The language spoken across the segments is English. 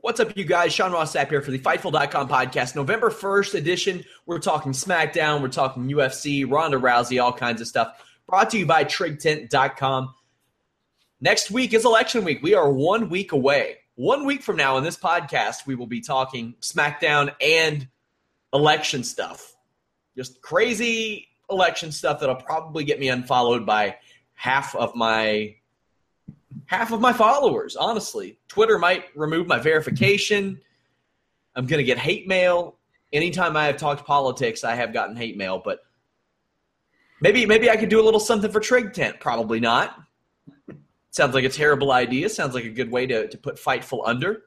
What's up, you guys? Sean Ross Sapp here for the Fightful.com podcast, November 1st edition. We're talking SmackDown, we're talking UFC, Ronda Rousey, all kinds of stuff. Brought to you by TrigTent.com. Next week is election week. We are 1 week away. 1 week from now in this podcast, we will be talking SmackDown and election stuff. Just crazy election stuff that'll probably get me unfollowed by half of my followers, honestly. Twitter might remove my verification. I'm going to get hate mail. Anytime I have talked politics, I have gotten hate mail. But maybe I could do a little something for TrigTent. Probably not. Sounds like a terrible idea. Sounds like a good way to put Fightful under.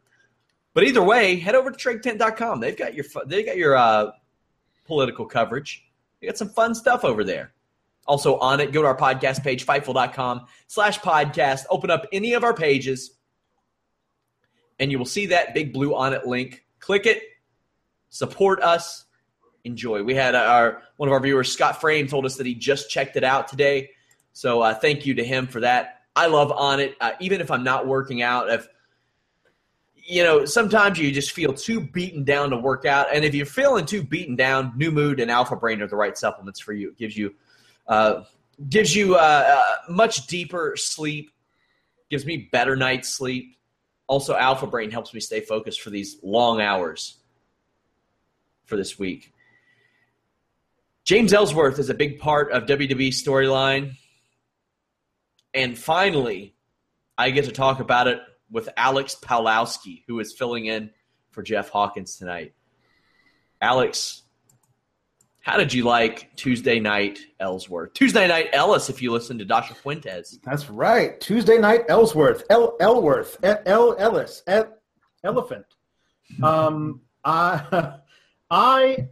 But either way, head over to TrigTent.com. They've got your political coverage. They got some fun stuff over there. Also on it, go to our podcast page, Fightful.com/podcast. Open up any of our pages, and you will see that big blue Onnit link. Click it. Support us. Enjoy. We had one of our viewers, Scott Frame, told us that he just checked it out today. So thank you to him for that. I love Onnit. Even if I'm not working out, sometimes you just feel too beaten down to work out. And if you're feeling too beaten down, New Mood and Alpha Brain are the right supplements for you. It gives you much deeper sleep, gives me better night's sleep. Also, Alpha Brain helps me stay focused for these long hours for this week. James Ellsworth is a big part of WWE storyline. And finally, I get to talk about it with Alex Pawlowski, who is filling in for Jeff Hawkins tonight. Alex, how did you like Tuesday Night Ellsworth? Tuesday Night Ellis, if you listen to Dasha Fuentes. That's right. Tuesday Night Ellsworth. Ellis. Elephant. I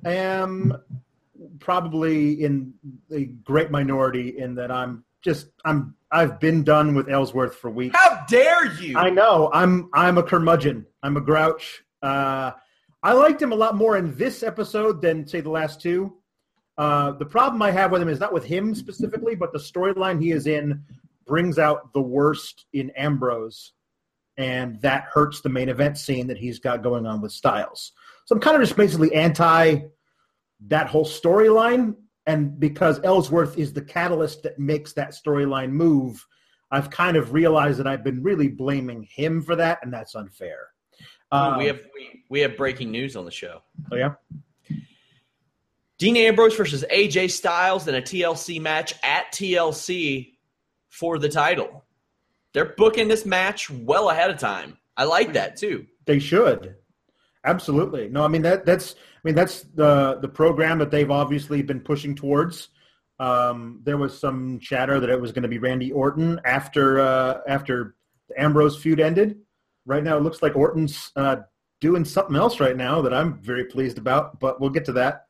am probably in a great minority in that I've been done with Ellsworth for weeks. How dare you? I know. I'm a curmudgeon. I'm a grouch. I liked him a lot more in this episode than, say, the last two. The problem I have with him is not with him specifically, but the storyline he is in brings out the worst in Ambrose, and that hurts the main event scene that he's got going on with Styles. So I'm kind of just basically anti that whole storyline, and because Ellsworth is the catalyst that makes that storyline move, I've kind of realized that I've been really blaming him for that, and that's unfair. We have breaking news on the show. Oh, yeah? Dean Ambrose versus AJ Styles in a TLC match at TLC for the title. They're booking this match well ahead of time. I like that too. They should. Absolutely. No, I mean that's the program that they've obviously been pushing towards. There was some chatter that it was going to be Randy Orton after the Ambrose feud ended. Right now, it looks like Orton's doing something else right now that I'm very pleased about, but we'll get to that.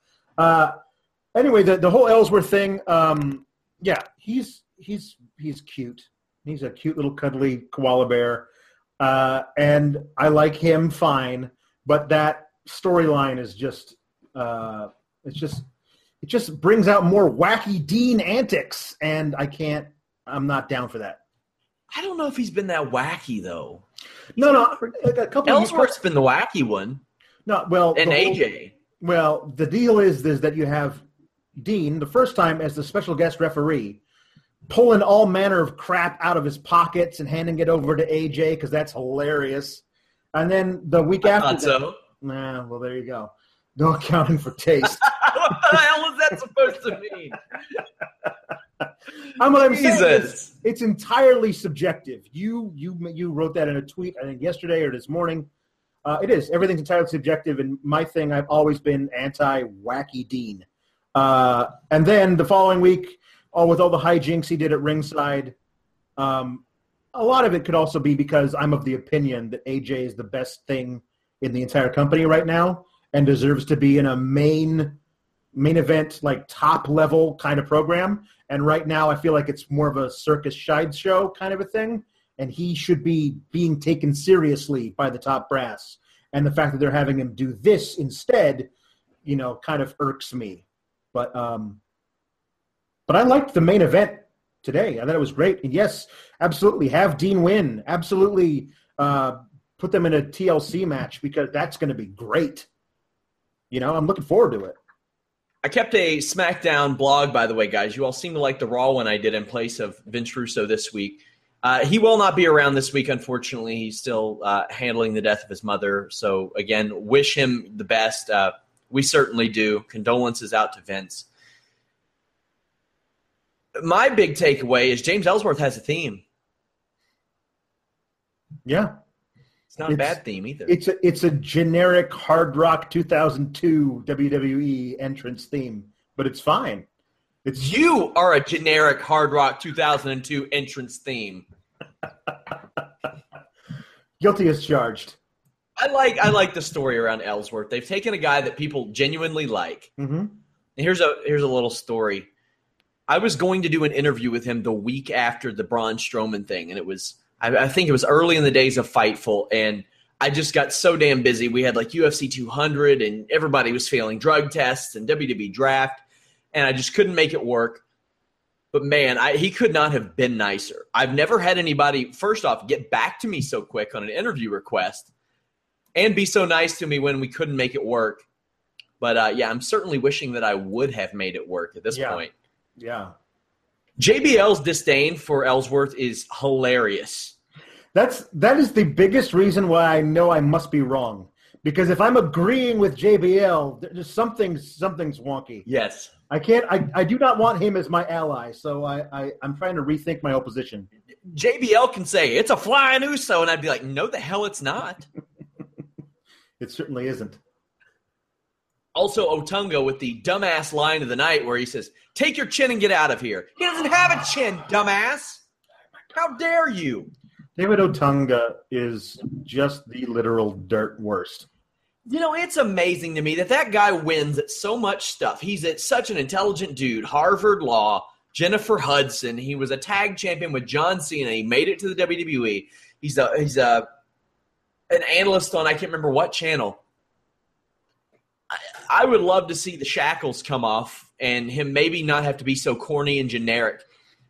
Anyway, the whole Ellsworth thing, he's cute. He's a cute little cuddly koala bear. And I like him fine, but that storyline is just it just brings out more wacky Dean antics, and I'm not down for that. I don't know if he's been that wacky though. Ellsworth's been the wacky one. No, well, and AJ. Well, the deal is that you have Dean the first time as the special guest referee, pulling all manner of crap out of his pockets and handing it over to AJ because that's hilarious. And then the week after, well, there you go. No accounting for taste. What the hell is that supposed to mean? I'm saying it's entirely subjective. You wrote that in a tweet, I think, yesterday or this morning. It is. Everything's entirely subjective, and my thing, I've always been anti-wacky Dean. And then the following week, with all the hijinks he did at ringside, a lot of it could also be because I'm of the opinion that AJ is the best thing in the entire company right now and deserves to be in a main event, like top-level kind of program. And right now I feel like it's more of a circus sideshow kind of a thing, and he should be being taken seriously by the top brass. And the fact that they're having him do this instead, kind of irks me. But I liked the main event today. I thought it was great. And yes, absolutely have Dean win. Absolutely put them in a TLC match because that's going to be great. I'm looking forward to it. I kept a SmackDown blog, by the way, guys. You all seem to like the Raw one I did in place of Vince Russo this week. He will not be around this week, unfortunately. He's still handling the death of his mother. So, again, wish him the best. We certainly do. Condolences out to Vince. My big takeaway is James Ellsworth has a theme. Yeah. It's not a bad theme either. It's a generic Hard Rock 2002 WWE entrance theme, but it's fine. You are a generic Hard Rock 2002 entrance theme. Guilty as charged. I like the story around Ellsworth. They've taken a guy that people genuinely like. Mm-hmm. And here's a little story. I was going to do an interview with him the week after the Braun Strowman thing, and it was I think it was early in the days of Fightful, and I just got so damn busy. We had like UFC 200, and everybody was failing drug tests and WWE draft, and I just couldn't make it work. But, man, he could not have been nicer. I've never had anybody, first off, get back to me so quick on an interview request and be so nice to me when we couldn't make it work. But, yeah, I'm certainly wishing that I would have made it work at this point. Yeah. JBL's disdain for Ellsworth is hilarious. That is the biggest reason why I know I must be wrong. Because if I'm agreeing with JBL, there's something's wonky. Yes. I do not want him as my ally, so I'm trying to rethink my opposition. JBL can say, it's a flying Uso, and I'd be like, no, the hell it's not. It certainly isn't. Also, Otunga with the dumbass line of the night where he says, take your chin and get out of here. He doesn't have a chin, dumbass. How dare you? David Otunga is just the literal dirt worst. It's amazing to me that guy wins at so much stuff. He's such an intelligent dude. Harvard Law, Jennifer Hudson. He was a tag champion with John Cena. He made it to the WWE. He's an analyst on I can't remember what channel. I would love to see the shackles come off and him maybe not have to be so corny and generic.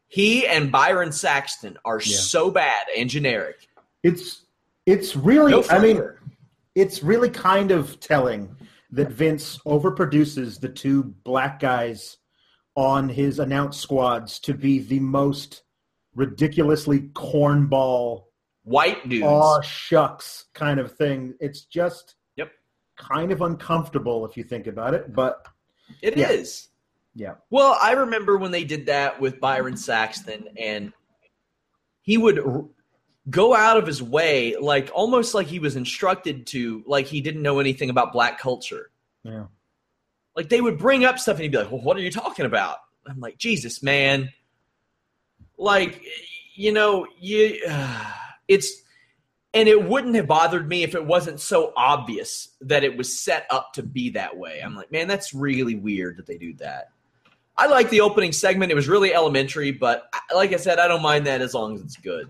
He and Byron Saxton are so bad and generic. It's really it's really kind of telling that Vince overproduces the two black guys on his announce squads to be the most ridiculously cornball white dudes. Aw shucks kind of thing. It's just kind of uncomfortable if you think about it, but it is. Yeah. Well, I remember when they did that with Byron Saxton, and he would go out of his way, like almost like he was instructed to, like he didn't know anything about black culture. Yeah. Like they would bring up stuff, and he'd be like, "Well, what are you talking about?" I'm like, "Jesus, man! Like, you." And it wouldn't have bothered me if it wasn't so obvious that it was set up to be that way. I'm like, man, that's really weird that they do that. I like the opening segment. It was really elementary, but like I said, I don't mind that as long as it's good.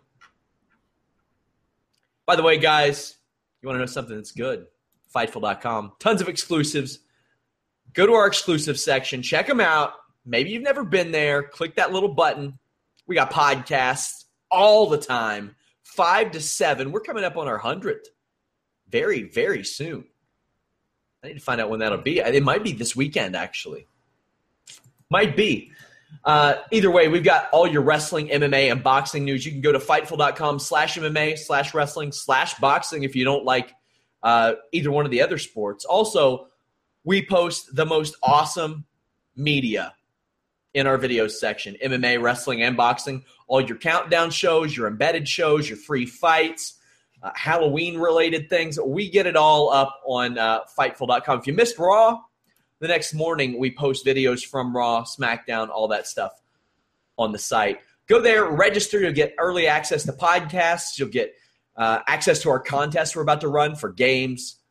By the way, guys, you want to know something that's good? Fightful.com. Tons of exclusives. Go to our exclusive section. Check them out. Maybe you've never been there. Click that little button. We got podcasts all the time, 5 to 7. We're coming up on our 100th very, very soon. I need to find out when that'll be. It might be this weekend, actually. Might be. Either way, we've got all your wrestling, MMA, and boxing news. You can go to Fightful.com/MMA/wrestling/boxing if you don't like either one of the other sports. Also, we post the most awesome media in our video section, MMA, wrestling, and boxing. All your countdown shows, your embedded shows, your free fights, Halloween-related things. We get it all up on Fightful.com. If you missed Raw, the next morning we post videos from Raw, SmackDown, all that stuff on the site. Go there, register. You'll get early access to podcasts. You'll get access to our contests we're about to run for games,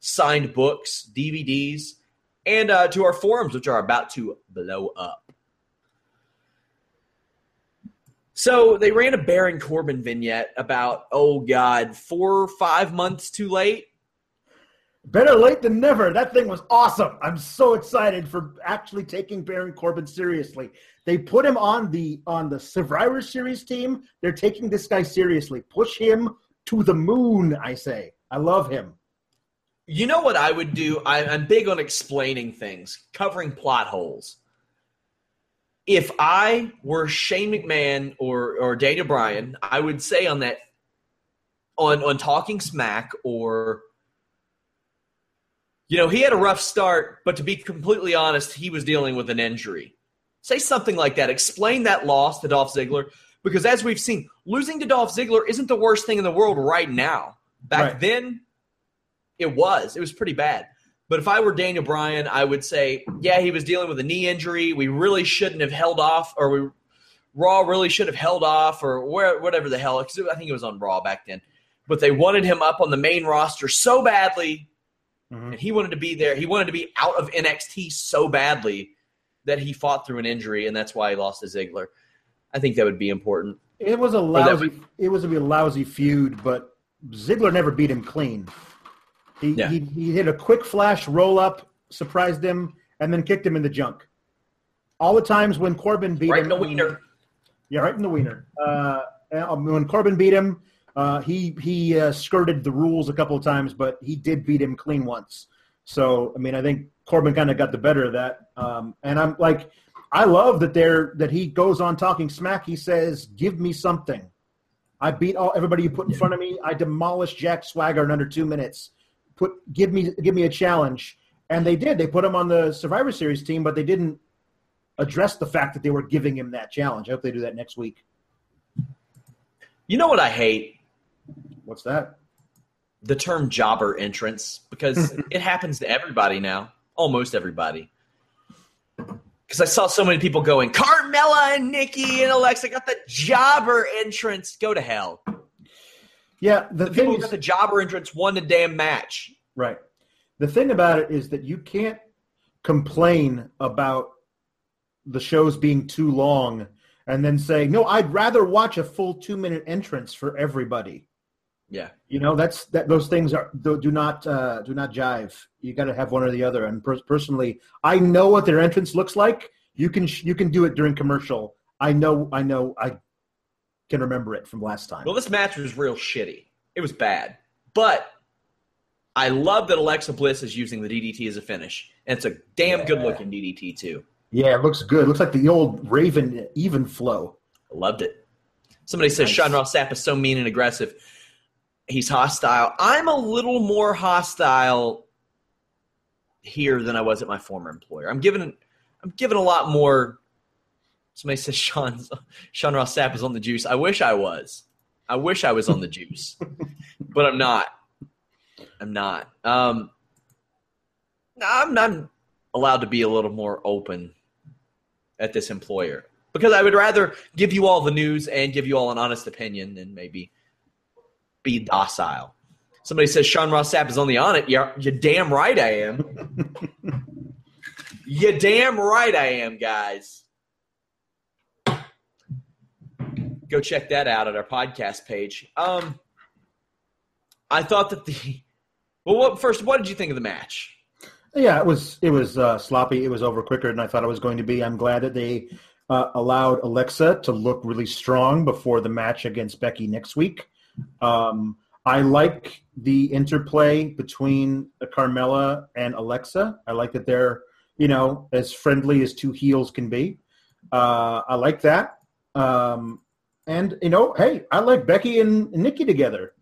signed books, DVDs, and to our forums, which are about to blow up. So they ran a Baron Corbin vignette about, oh, God, 4 or 5 months too late. Better late than never. That thing was awesome. I'm so excited for actually taking Baron Corbin seriously. They put him on the Survivor Series team. They're taking this guy seriously. Push him to the moon, I say. I love him. You know what I would do? I'm big on explaining things, covering plot holes. If I were Shane McMahon or Daniel Bryan, I would say on that on Talking Smack or, you know, he had a rough start, but to be completely honest, he was dealing with an injury. Say something like that. Explain that loss to Dolph Ziggler, because as we've seen, losing to Dolph Ziggler isn't the worst thing in the world right now. Back right. Then, it was. It was pretty bad. But if I were Daniel Bryan, I would say, yeah, he was dealing with a knee injury. We really shouldn't have held off, or Raw really should have held off, or whatever the hell. Because I think it was on Raw back then. But they wanted him up on the main roster so badly, and he wanted to be there. He wanted to be out of NXT so badly that he fought through an injury, and that's why he lost to Ziggler. I think that would be important. It was a lousy. It was a lousy feud, but Ziggler never beat him clean. He hit a quick flash roll-up, surprised him, and then kicked him in the junk. All the times when Corbin beat him. Right in the wiener. Yeah, right in the wiener. When Corbin beat him, he skirted the rules a couple of times, but he did beat him clean once. So, I mean, I think Corbin kind of got the better of that. And I'm like, I love that he goes on Talking Smack. He says, give me something. I beat everybody you put in front of me. I demolished Jack Swagger in under 2 minutes. Give me a challenge. And they did. They put him on the Survivor Series team, but they didn't address the fact that they were giving him that challenge. I hope they do that next week. You know what I hate? What's that? The term jobber entrance, because it happens to everybody now. Almost everybody. Because I saw so many people going, Carmella and Nikki and Alexa got the jobber entrance. Go to hell. Yeah, the people who got the jobber entrance won the damn match. Right. The thing about it is that you can't complain about the shows being too long and then say, no, I'd rather watch a full 2-minute entrance for everybody. Yeah. You know, those things do not jive. You got to have one or the other. And personally, I know what their entrance looks like. You can do it during commercial. I can remember it from last time. Well, this match was real shitty. It was bad. But I love that Alexa Bliss is using the DDT as a finish. And it's a damn good-looking DDT, too. Yeah, it looks good. It looks like the old Raven even flow. I loved it. Somebody says Sean Ross Sapp is so mean and aggressive. He's hostile. I'm a little more hostile here than I was at my former employer. I'm giving a lot more. Somebody says Sean Ross Sapp is on the juice. I wish I was. I wish I was on the juice, but I'm not. I'm not. I'm allowed to be a little more open at this employer because I would rather give you all the news and give you all an honest opinion than maybe be docile. Somebody says Sean Ross Sapp is on the Onnit. You're damn right I am. You're damn right I am, guys. Go check that out at our podcast page. I thought that the what did you think of the match? Yeah, it was sloppy. It was over quicker than I thought it was going to be. I'm glad that they allowed Alexa to look really strong before the match against Becky next week. I like the interplay between Carmella and Alexa. I like that they're, you know, as friendly as two heels can be. I like that. And, you know, hey, I like Becky and Nikki together.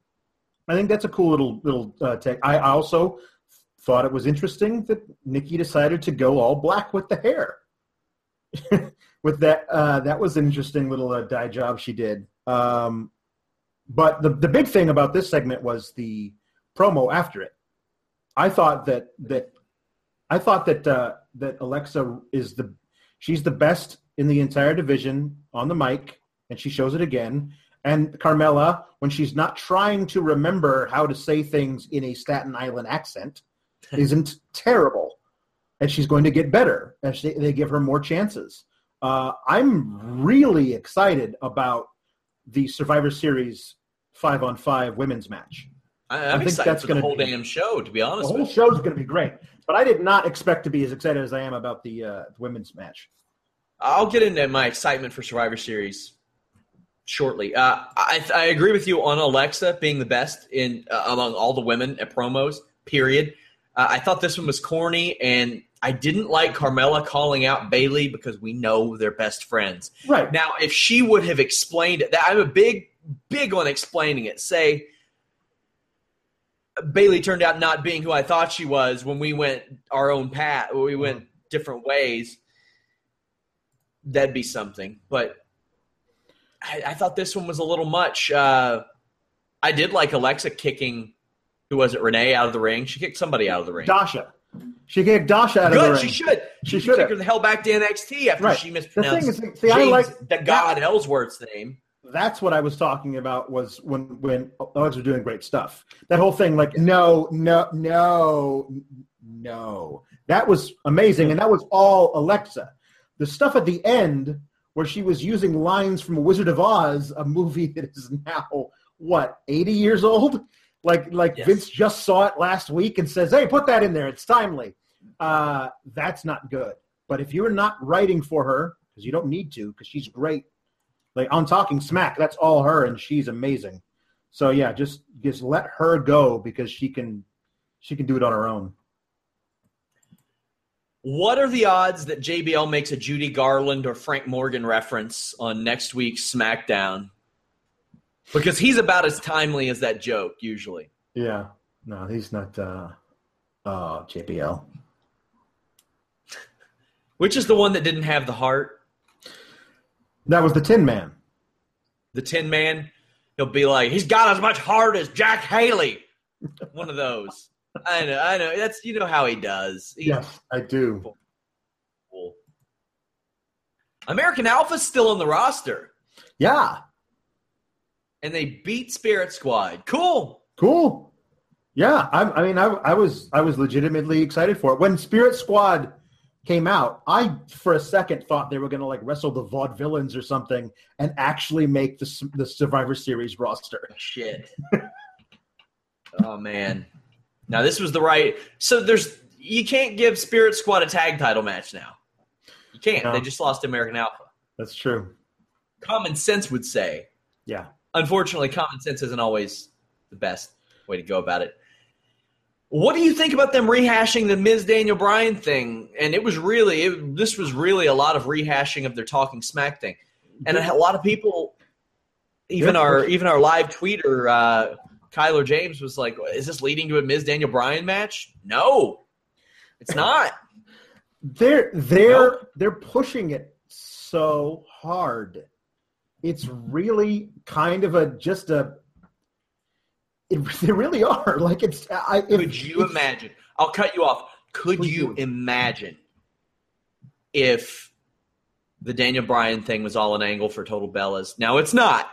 I think that's a cool little tech. I also thought it was interesting that Nikki decided to go all black with the hair. With that, that was an interesting little dye job she did. But the big thing about this segment was the promo after it. I thought that Alexa she's the best in the entire division on the mic, and she shows it again. And Carmella, when she's not trying to remember how to say things in a Staten Island accent, isn't terrible, and she's going to get better as they give her more chances. I'm really excited about the Survivor Series 5-on-5 women's match. I think excited that's for the whole damn show, to be honest. The whole show is going to be great, but I did not expect to be as excited as I am about the women's match. I'll get into my excitement for Survivor Series shortly. I agree with you on Alexa being the best in among all the women at promos, period. I thought this one was corny, and I didn't like Carmella calling out Bayley because we know they're best friends. Right. Now, if she would have explained it, I'm a big on explaining it. Say, Bayley turned out not being who I thought she was when we went our own path, when we went different ways. That'd be something. But I thought this one was a little much. I did like Alexa kicking, who was it, Renee, out of the ring? She kicked somebody out of the ring. Dasha. She kicked Dasha out of the ring. Good, she should. She should kick her the hell back to NXT after she mispronounced Ellsworth's name. That's what I was talking about was when Alexa was doing great stuff. That whole thing, like, no. That was amazing, and that was all Alexa. The stuff at the end where she was using lines from Wizard of Oz, a movie that is now, 80 years old? Like, Vince just saw it last week and says, hey, put that in there. It's timely. That's not good. But if you're not writing for her, because you don't need to, because she's great. Like, on Talking Smack, that's all her, and she's amazing. So, yeah, just let her go because she can do it on her own. What are the odds that JBL makes a Judy Garland or Frank Morgan reference on next week's SmackDown? Because he's about as timely as that joke, usually. Yeah. No, he's not JBL. Which is the one that didn't have the heart? That was the Tin Man. The Tin Man? He'll be like, he's got as much heart as Jack Haley. One of those. I know. That's how he does. Yes, I do. Cool. American Alpha's still on the roster. Yeah. And they beat Spirit Squad. Cool. Yeah, I was legitimately excited for it. When Spirit Squad came out, I for a second thought they were going to wrestle the Vaudevillains or something and actually make the Survivor Series roster. Shit. Oh man. Now this was the right. So you can't give Spirit Squad a tag title match now. You can't. No. They just lost to American Alpha. That's true. Common sense would say. Yeah. Unfortunately, common sense isn't always the best way to go about it. What do you think about them rehashing the Miz Daniel Bryan thing? And it was really this was really a lot of rehashing of their Talking Smack thing. And a lot of people, even our live tweeter, Kyler James, was like, "Is this leading to a Miz Daniel Bryan match?" No, it's not. They're pushing it so hard. It's really kind of they really are. Imagine? I'll cut you off. Could you imagine if the Daniel Bryan thing was all an angle for Total Bellas? Now it's not.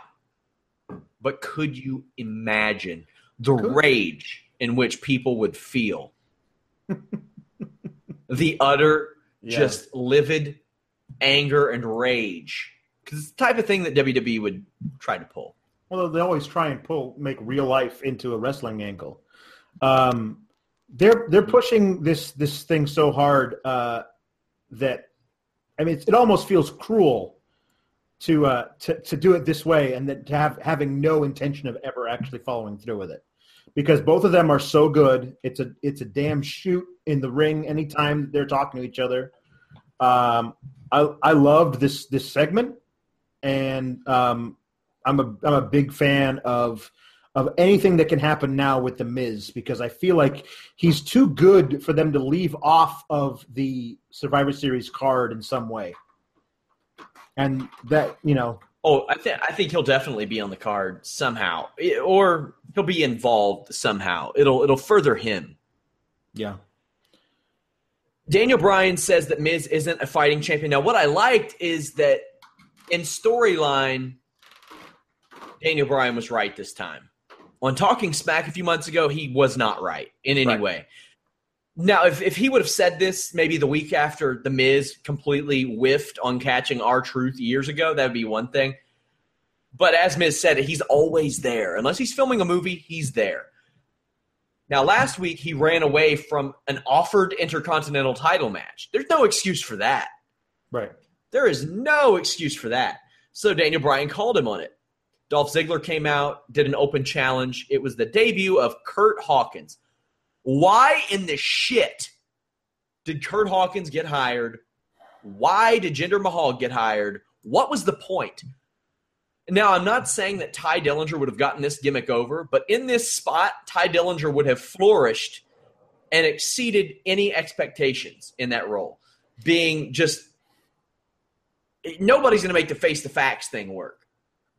But could you imagine the rage in which people would feel? The utter, just livid anger and rage. Because it's the type of thing that WWE would try to pull. although they always try and make real life into a wrestling angle. They're pushing this thing so hard that, I mean, it almost feels cruel to do it this way, and that to having no intention of ever actually following through with it, because both of them are so good. It's a damn shoot in the ring anytime they're talking to each other. I loved this segment, and I'm a big fan of anything that can happen now with The Miz, because I feel like he's too good for them to leave off of the Survivor Series card in some way. And that, you know... Oh, I think he'll definitely be on the card somehow. Or he'll be involved somehow. It'll further him. Yeah. Daniel Bryan says that Miz isn't a fighting champion. Now, what I liked is that in storyline, Daniel Bryan was right this time. On Talking Smack a few months ago, he was not right in any way. Now, if he would have said this maybe the week after The Miz completely whiffed on catching R-Truth years ago, that would be one thing. But as Miz said, he's always there. Unless he's filming a movie, he's there. Now, last week, he ran away from an offered Intercontinental title match. There's no excuse for that. Right. There is no excuse for that. So Daniel Bryan called him on it. Dolph Ziggler came out, did an open challenge. It was the debut of Curt Hawkins. Why in the shit did Curt Hawkins get hired? Why did Jinder Mahal get hired? What was the point? Now, I'm not saying that Ty Dillinger would have gotten this gimmick over, but in this spot, Ty Dillinger would have flourished and exceeded any expectations in that role, being just nobody's going to make the face the facts thing work.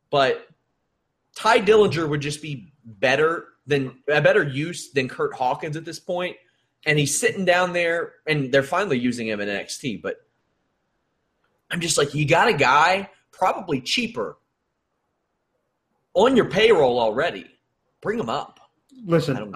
But Ty Dillinger would just be a better use than Curt Hawkins at this point. And he's sitting down there, and they're finally using him in NXT. But I'm just like, you got a guy probably cheaper on your payroll already. Bring him up. Listen,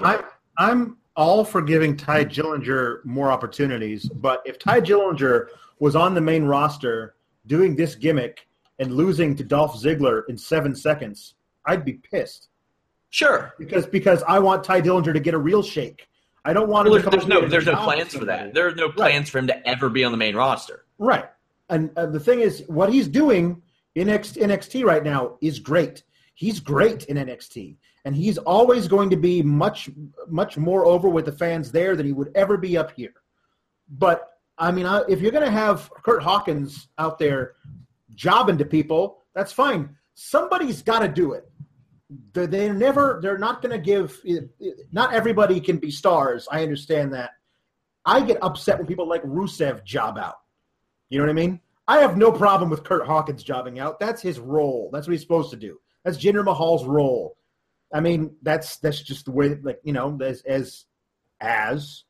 I'm all for giving Ty Dillinger more opportunities. But if Ty Dillinger was on the main roster doing this gimmick and losing to Dolph Ziggler in 7 seconds, I'd be pissed. Sure, because I want Ty Dillinger to get a real shake. I don't want him to. There's no plans for that. There are no plans for him to ever be on the main roster. Right, and the thing is, what he's doing in NXT right now is great. He's great in NXT, and he's always going to be much more over with the fans there than he would ever be up here. But I mean, if you're going to have Curt Hawkins out there jobbing to people, that's fine. Somebody's got to do it. They're not going to give – not everybody can be stars. I understand that. I get upset when people like Rusev job out. You know what I mean? I have no problem with Curt Hawkins jobbing out. That's his role. That's what he's supposed to do. That's Jinder Mahal's role. I mean, that's just the way – like, you know, as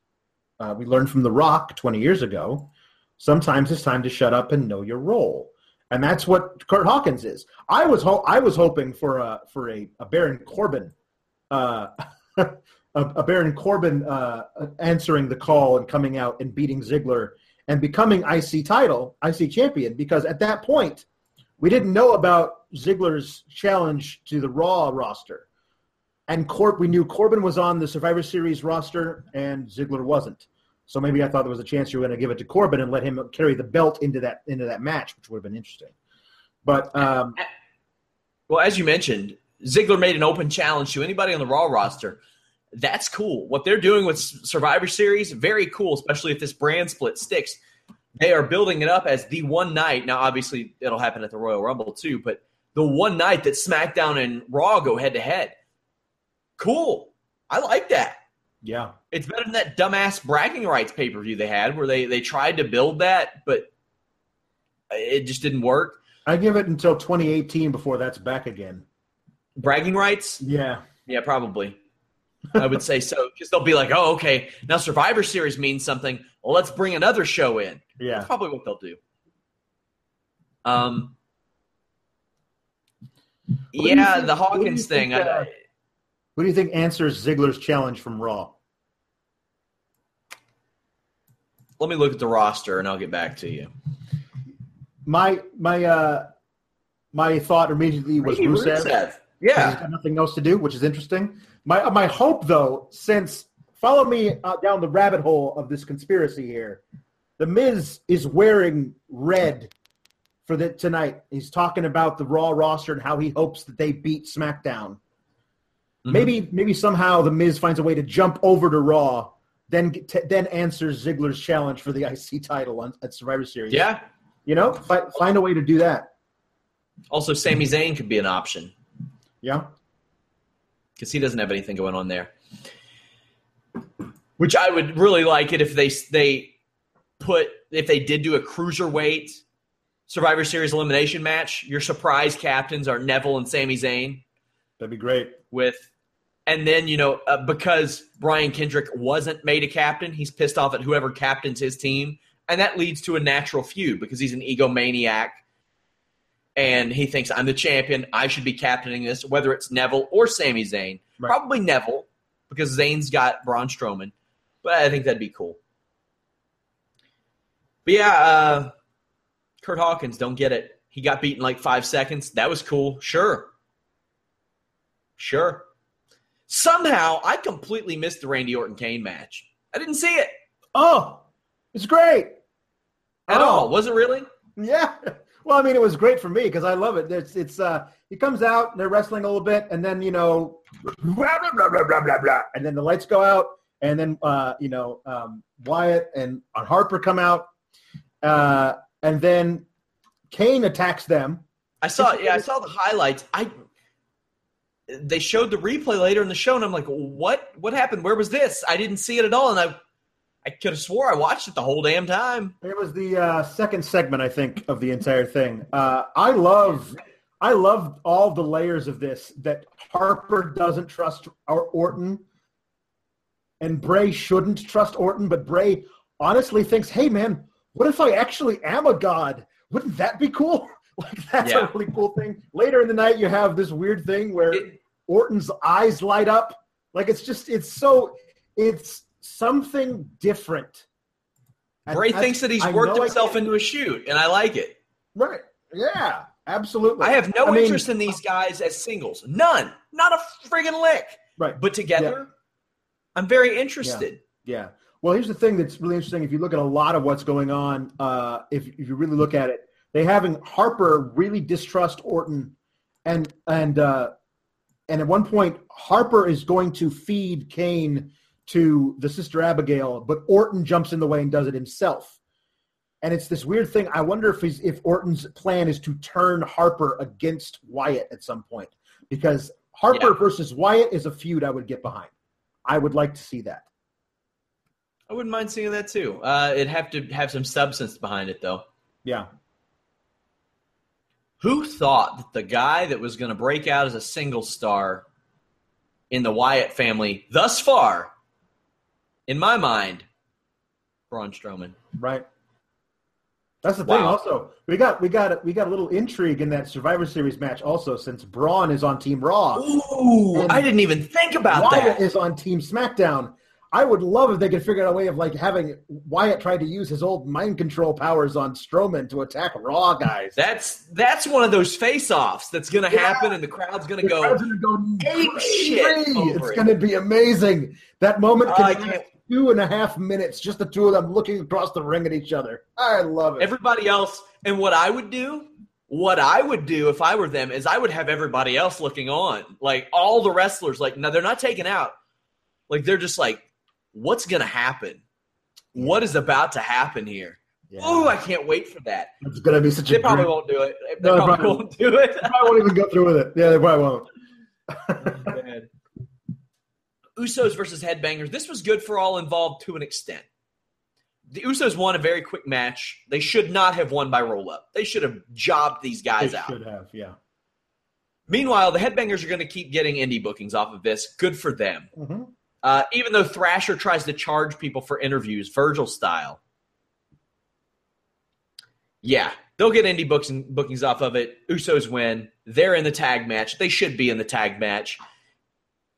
we learned from The Rock 20 years ago, sometimes it's time to shut up and know your role. And that's what Curt Hawkins is. I was hoping for a Baron Corbin, answering the call and coming out and beating Ziggler and becoming IC champion. Because at that point, we didn't know about Ziggler's challenge to the Raw roster, and we knew Corbin was on the Survivor Series roster and Ziggler wasn't. So maybe I thought there was a chance you were going to give it to Corbin and let him carry the belt into that match, which would have been interesting. But well, as you mentioned, Ziggler made an open challenge to anybody on the Raw roster. That's cool. What they're doing with Survivor Series, very cool, especially if this brand split sticks. They are building it up as the one night. Now, obviously, it'll happen at the Royal Rumble too, but the one night that SmackDown and Raw go head-to-head. Cool. I like that. Yeah. It's better than that dumbass bragging rights pay-per-view they had where they tried to build that, but it just didn't work. I give it until 2018 before that's back again. Bragging rights? Yeah. Yeah, probably. I would say so. Because they'll be like, oh, okay, now Survivor Series means something. Well, let's bring another show in. Yeah. That's probably what they'll do. The Hawkins thing. Who do you think answers Ziggler's challenge from Raw? Let me look at the roster, and I'll get back to you. My thought immediately was Rusev. Yeah. He's got nothing else to do, which is interesting. My hope, though, since follow me down the rabbit hole of this conspiracy here, The Miz is wearing red for the tonight. He's talking about the Raw roster and how he hopes that they beat SmackDown. Mm-hmm. Maybe somehow The Miz finds a way to jump over to Raw, then answers Ziggler's challenge for the IC title at Survivor Series. Yeah. You know, find a way to do that. Also, Sami Zayn could be an option. Yeah. Because he doesn't have anything going on there. Which I would really like it if they did do a cruiserweight Survivor Series elimination match. Your surprise captains are Neville and Sami Zayn. That'd be great. And then, because Brian Kendrick wasn't made a captain, he's pissed off at whoever captains his team. And that leads to a natural feud because he's an egomaniac. And he thinks, I'm the champion. I should be captaining this, whether it's Neville or Sami Zayn. Right. Probably Neville, because Zayn's got Braun Strowman. But I think that'd be cool. But yeah, Curt Hawkins, don't get it. He got beaten like 5 seconds. That was cool. Sure. Somehow, I completely missed the Randy Orton-Kane match. I didn't see it. Oh, it's great. At all. Was it really? Yeah. Well, I mean, it was great for me because I love it. It's he comes out, they're wrestling a little bit, and then blah, blah, blah, blah, blah, blah, and then the lights go out, and then Wyatt and Harper come out, and then Kane attacks them. I saw the highlights. They showed the replay later in the show, and I'm like, what happened? Where was this? I didn't see it at all, and I could have swore I watched it the whole damn time. It was the second segment, I think, of the entire thing. I love all the layers of this, that Harper doesn't trust Orton, and Bray shouldn't trust Orton, but Bray honestly thinks, hey, man, what if I actually am a god? Wouldn't that be cool? Like, that's a really cool thing. Later in the night, you have this weird thing where Orton's eyes light up. Like, it's something different. Bray thinks that he's worked himself into a shoot, and I like it. Right. Yeah, absolutely. I have no interest in these guys as singles. None. Not a friggin' lick. Right. But together, I'm very interested. Yeah. Well, here's the thing that's really interesting. If you look at a lot of what's going on, if you really look at it, they're having Harper really distrust Orton. And at one point, Harper is going to feed Kane to the Sister Abigail, but Orton jumps in the way and does it himself. And it's this weird thing. I wonder if Orton's plan is to turn Harper against Wyatt at some point, because Harper versus Wyatt is a feud I would get behind. I would like to see that. I wouldn't mind seeing that too. It'd have to have some substance behind it, though. Yeah. Who thought that the guy that was going to break out as a single star in the Wyatt family thus far, in my mind, Braun Strowman. Right. That's the thing. Also, we got a little intrigue in that Survivor Series match. Also, since Braun is on Team Raw, ooh, I didn't even think about that. Wyatt is on Team SmackDown. I would love if they could figure out a way of like having Wyatt try to use his old mind control powers on Strowman to attack Raw guys. That's one of those face-offs that's going to happen, and the crowd's going to go ape shit over it. It's going to be amazing. That moment can be 2.5 minutes, just the two of them looking across the ring at each other. I love it. Everybody else, and what I would do if I were them is I would have everybody else looking on. Like, all the wrestlers, like, no, they're not taken out. Like, they're just like, what's going to happen? What is about to happen here? Yeah. Oh, I can't wait for that. It's going to be such a... They probably won't do it. They probably won't do it. They probably won't even go through with it. Yeah, they probably won't. Usos versus Headbangers. This was good for all involved to an extent. The Usos won a very quick match. They should not have won by roll-up. They should have jobbed these guys out. They should have, yeah. Meanwhile, the Headbangers are going to keep getting indie bookings off of this. Good for them. Mm-hmm. Even though Thrasher tries to charge people for interviews, Virgil style. Yeah, they'll get indie bookings off of it. Usos win. They're in the tag match. They should be in the tag match.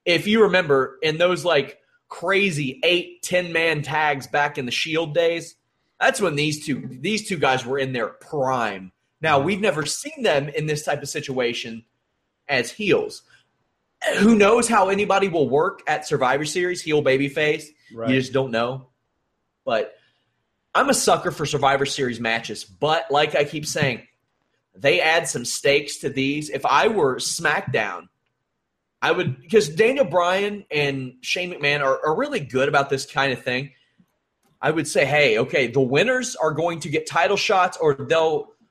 If you remember, in those like crazy 8-10-man tags back in the Shield days, that's when these two guys were in their prime. Now, we've never seen them in this type of situation, as heels. Who knows how anybody will work at Survivor Series, heel babyface. Right. You just don't know. But I'm a sucker for Survivor Series matches. But like I keep saying, they add some stakes to these. If I were SmackDown, I would – because Daniel Bryan and Shane McMahon are really good about this kind of thing. I would say, hey, okay, the winners are going to get title shots or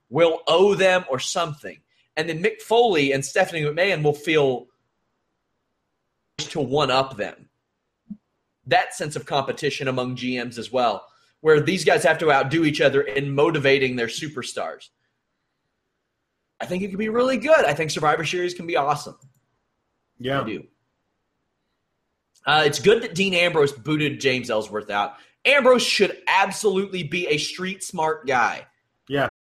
we'll owe them or something. And then Mick Foley and Stephanie McMahon will feel to one-up them. That sense of competition among GMs as well, where these guys have to outdo each other in motivating their superstars. I think it could be really good. I think Survivor Series can be awesome. Yeah. I do. It's good that Dean Ambrose booted James Ellsworth out. Ambrose should absolutely be a street-smart guy. Yeah.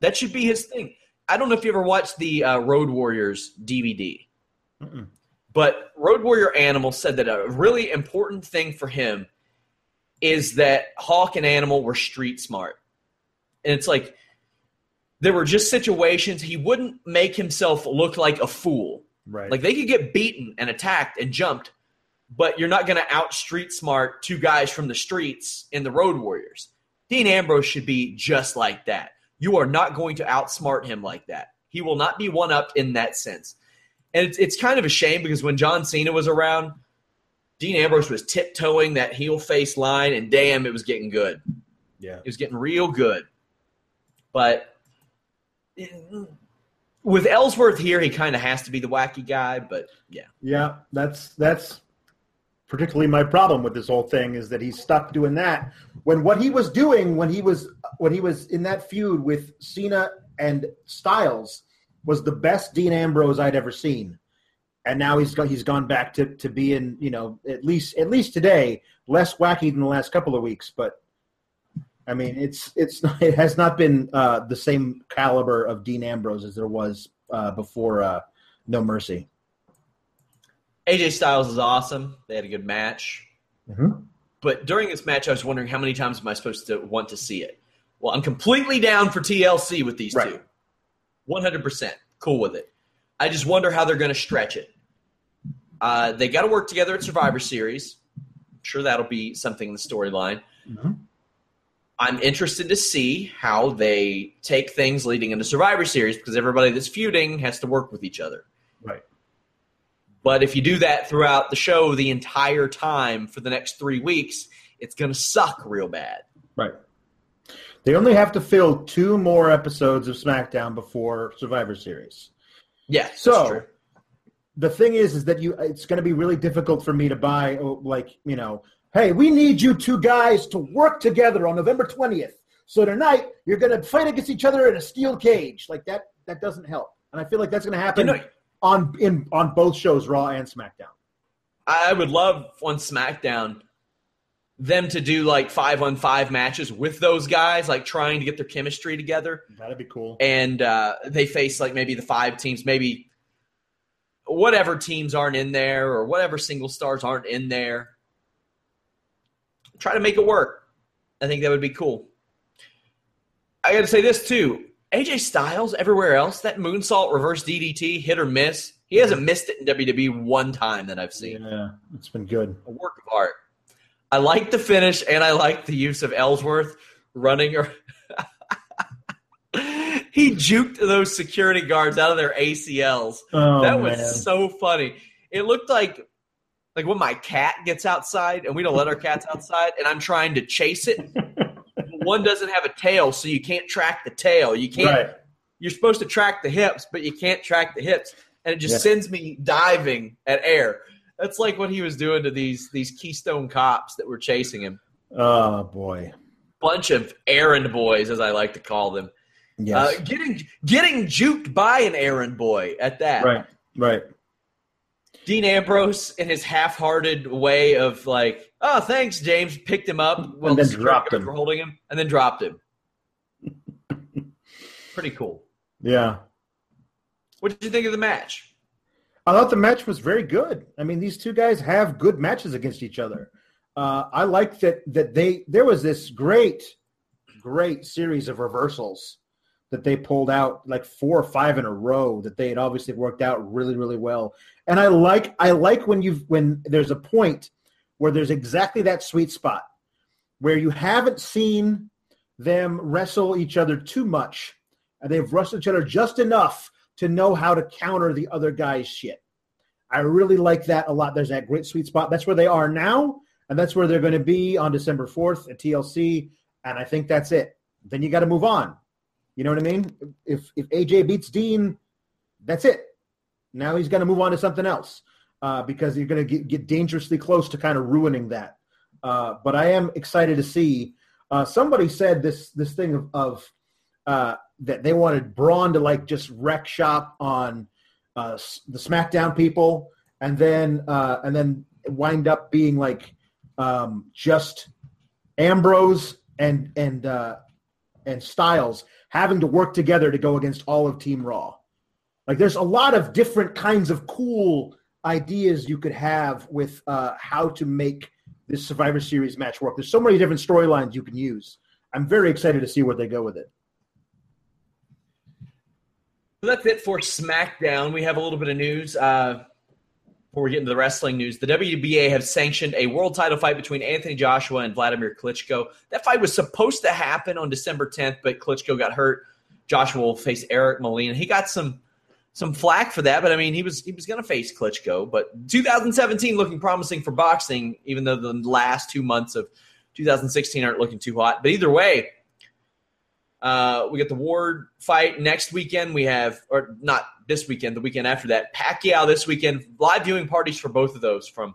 That should be his thing. I don't know if you ever watched the Road Warriors DVD. Mm-mm. But Road Warrior Animal said that a really important thing for him is that Hawk and Animal were street smart. And it's like there were just situations he wouldn't make himself look like a fool. Right. Like they could get beaten and attacked and jumped, but you're not going to out street smart two guys from the streets in the Road Warriors. Dean Ambrose should be just like that. You are not going to outsmart him like that. He will not be one-upped in that sense. And it's kind of a shame because when John Cena was around, Dean Ambrose was tiptoeing that heel face line, and damn, it was getting good. Yeah, it was getting real good. But with Ellsworth here, he kind of has to be the wacky guy, but yeah. Yeah, that's particularly my problem with this whole thing is that he's stuck doing that when what he was doing when he was in that feud with Cena and Styles was the best Dean Ambrose I'd ever seen. And now he's gone back to being, you know, at least today less wacky than the last couple of weeks. But I mean, it has not been the same caliber of Dean Ambrose as there was before No Mercy. AJ Styles is awesome. They had a good match. Mm-hmm. But during this match, I was wondering how many times am I supposed to want to see it? Well, I'm completely down for TLC with these two. 100%. Cool with it. I just wonder how they're going to stretch it. They got to work together at Survivor Series. I'm sure that'll be something in the storyline. Mm-hmm. I'm interested to see how they take things leading into Survivor Series because everybody that's feuding has to work with each other. Right. But if you do that throughout the show the entire time for the next 3 weeks, it's going to suck real bad. Right. They only have to fill 2 more episodes of SmackDown before Survivor Series. Yeah, so that's true. The thing is that it's going to be really difficult for me to buy, like, you know, hey, we need you 2 guys to work together on November 20th. So tonight you're going to fight against each other in a steel cage. Like that doesn't help. And I feel like that's going to happen. You know, on both shows, Raw and SmackDown. I would love on SmackDown them to do like 5-on-5 matches with those guys, like trying to get their chemistry together. That'd be cool. And they face like maybe the 5 teams, maybe whatever teams aren't in there or whatever single stars aren't in there. Try to make it work. I think that would be cool. I got to say this too. AJ Styles, everywhere else, that moonsault, reverse DDT, hit or miss. He hasn't missed it in WWE one time that I've seen. Yeah, it's been good. A work of art. I like the finish, and I like the use of Ellsworth running. He juked those security guards out of their ACLs. Oh, that was so funny. It looked like when my cat gets outside, and we don't let our cats outside, and I'm trying to chase it. One doesn't have a tail, so you can't track the tail. You can't. Right. You're supposed to track the hips, but you can't track the hips, and it just sends me diving at air. That's like what he was doing to these Keystone cops that were chasing him. Oh boy, bunch of errand boys, as I like to call them. Yes, getting juked by an errand boy at that. Right. Right. Dean Ambrose, in his half-hearted way of like, oh, thanks, James, picked him up. Well, and then dropped him. For holding him. And then dropped him. Pretty cool. Yeah. What did you think of the match? I thought the match was very good. I mean, these two guys have good matches against each other. I liked that there was this great series of reversals that they pulled out, like 4 or 5 in a row, that they had obviously worked out really, really well. And I like when there's a point where there's exactly that sweet spot where you haven't seen them wrestle each other too much, and they've wrestled each other just enough to know how to counter the other guy's shit. I really like that a lot. There's that great sweet spot. That's where they are now, and that's where they're going to be on December 4th at TLC, and I think that's it. Then you got to move on. You know what I mean? If AJ beats Dean, that's it. Now he's going to move on to something else because you're going to get dangerously close to kind of ruining that. But I am excited to see. Somebody said this thing of that they wanted Braun to like just wreck shop on the SmackDown people, and then wind up being like just Ambrose and Styles having to work together to go against all of Team Raw. Like, there's a lot of different kinds of cool ideas you could have with how to make this Survivor Series match work. There's so many different storylines you can use. I'm very excited to see where they go with it. Well, that's it for SmackDown. We have a little bit of news before we get into the wrestling news. The WBA have sanctioned a world title fight between Anthony Joshua and Vladimir Klitschko. That fight was supposed to happen on December 10th, but Klitschko got hurt. Joshua will face Eric Molina. He got some flack for that, but I mean, he was going to face Klitschko. But 2017 looking promising for boxing, even though the last 2 months of 2016 aren't looking too hot. But either way, we got the Ward fight next weekend. We have, or not this weekend, the weekend after that, Pacquiao this weekend. Live viewing parties for both of those from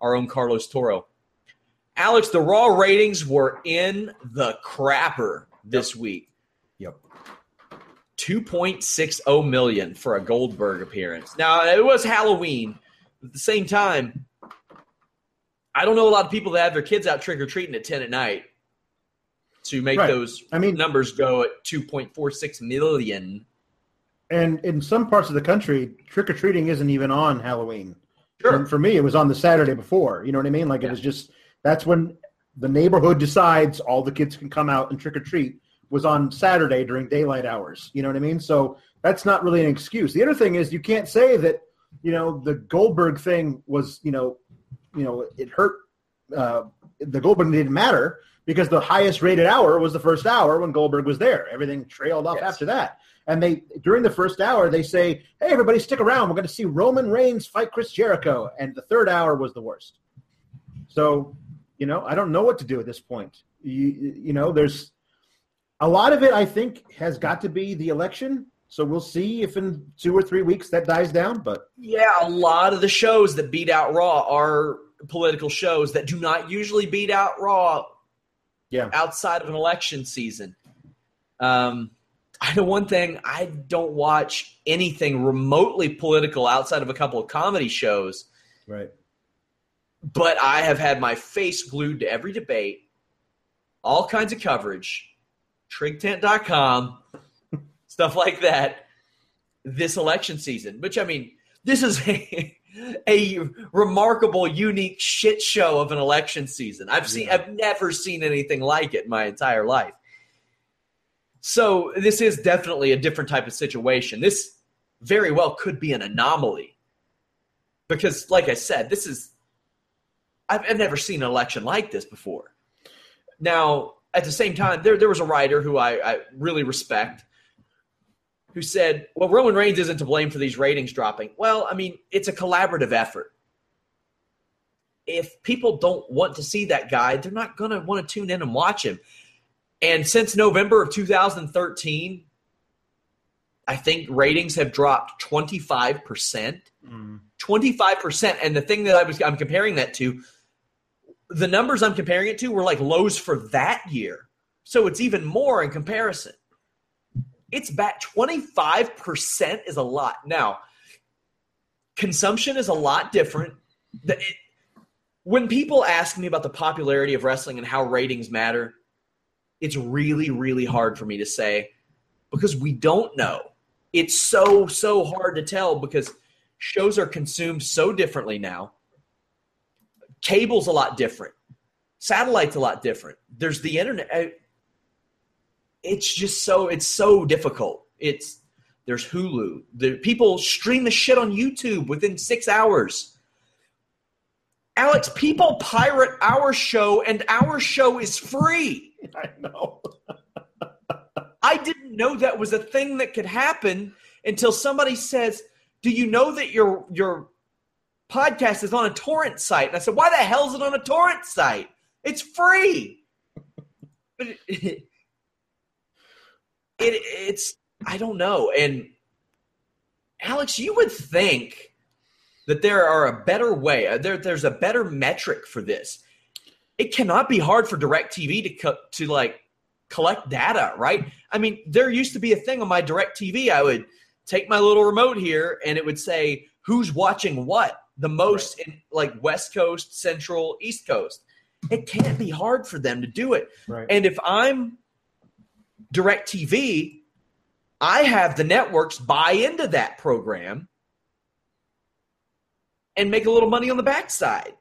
our own Carlos Toro. Alex, the Raw ratings were in the crapper this week. 2.60 million for a Goldberg appearance. Now, it was Halloween. At the same time, I don't know a lot of people that have their kids out trick-or-treating at 10 at night to make those numbers go at 2.46 million. And in some parts of the country, trick-or-treating isn't even on Halloween. Sure. And for me, it was on the Saturday before. You know what I mean? Like, it was just – that's when the neighborhood decides all the kids can come out and trick-or-treat. Was on Saturday during daylight hours. You know what I mean? So that's not really an excuse. The other thing is you can't say that, you know, the Goldberg thing was, you know, it hurt. The Goldberg didn't matter because the highest rated hour was the first hour when Goldberg was there. Everything trailed off after that. And during the first hour, they say, hey, everybody stick around. We're going to see Roman Reigns fight Chris Jericho. And the third hour was the worst. So, you know, I don't know what to do at this point. You know, there's, a lot of it, I think, has got to be the election. So we'll see if in 2 or 3 weeks that dies down. But yeah, a lot of the shows that beat out Raw are political shows that do not usually beat out Raw outside of an election season. I know one thing, I don't watch anything remotely political outside of a couple of comedy shows. Right. But I have had my face glued to every debate, all kinds of coverage, TrigTent.com, stuff like that, this election season. Which, I mean, this is a remarkable, unique shit show of an election season. I've never seen anything like it in my entire life. So this is definitely a different type of situation. This very well could be an anomaly. Because, like I said, this is – I've never seen an election like this before. Now – at the same time, there was a writer who I really respect who said, well, Roman Reigns isn't to blame for these ratings dropping. Well, I mean, it's a collaborative effort. If people don't want to see that guy, they're not going to want to tune in and watch him. And since November of 2013, I think ratings have dropped 25%. 25%. And the thing that I'm comparing that to, the numbers I'm comparing it to were like lows for that year. So it's even more in comparison. It's back 25% is a lot. Now, consumption is a lot different. When people ask me about the popularity of wrestling and how ratings matter, it's really, really hard for me to say because we don't know. It's so hard to tell because shows are consumed so differently now. Cable's a lot different. Satellite's a lot different. There's the internet. It's just it's so difficult. There's Hulu. People stream the shit on YouTube within 6 hours. Alex, people pirate our show, and our show is free. I know. I didn't know that was a thing that could happen until somebody says, do you know that your podcast is on a torrent site? And I said, why the hell is it on a torrent site? It's free. But it's I don't know. And Alex, you would think that there are a better way, there's a better metric for this. It cannot be hard for DirecTV to collect data, right? I mean, there used to be a thing on my DirecTV. I would take my little remote here, and it would say who's watching what the most, right, in West Coast, Central, East Coast. It can't be hard for them to do it. Right. And if I'm DirecTV, I have the networks buy into that program and make a little money on the backside.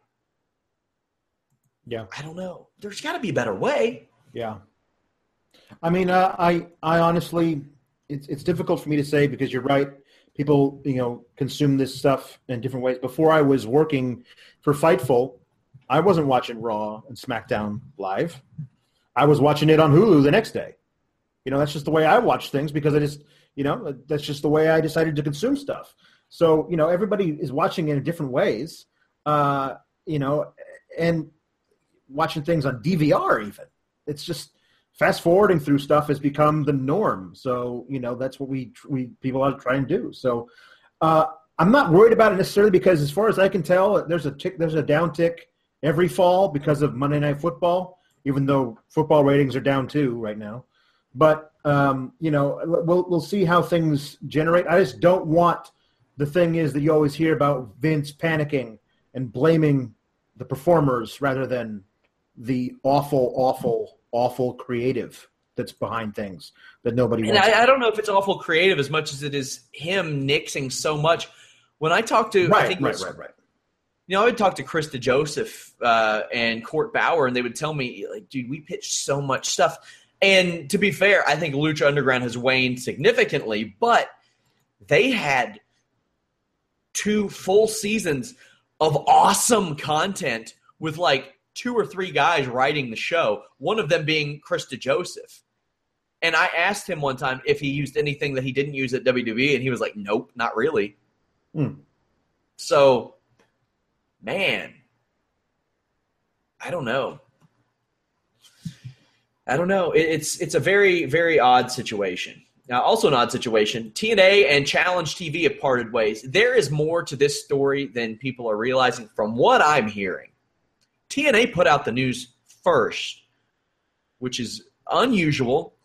Yeah. I don't know. There's got to be a better way. Yeah. I mean, I honestly, it's difficult for me to say because you're right. People, consume this stuff in different ways. Before I was working for Fightful, I wasn't watching Raw and SmackDown live. I was watching it on Hulu the next day. That's just the way I watch things because I just, that's just the way I decided to consume stuff. So, everybody is watching in different ways, and watching things on DVR even. It's just fast forwarding through stuff has become the norm. So, that's what we people ought to try and do. So I'm not worried about it necessarily because as far as I can tell, there's a downtick every fall because of Monday Night Football, even though football ratings are down too right now. But, we'll see how things generate. I just don't want – the thing is that you always hear about Vince panicking and blaming the performers rather than the awful, awful, awful creative that's behind things that nobody wants. And I don't know if it's awful creative as much as it is him nixing so much. When I talk to I would talk to Krista Joseph and Court Bauer, and they would tell me, dude, we pitched so much stuff. And to be fair, I think Lucha Underground has waned significantly, but they had – 2 full seasons of awesome content with 2 or 3 guys writing the show, one of them being Krista Joseph. And I asked him one time if he used anything that he didn't use at WWE, and he was like, nope, not really. So, man, I don't know. It's a very, very odd situation. Now, also an odd situation, TNA and Challenge TV have parted ways. There is more to this story than people are realizing from what I'm hearing. TNA put out the news first, which is unusual.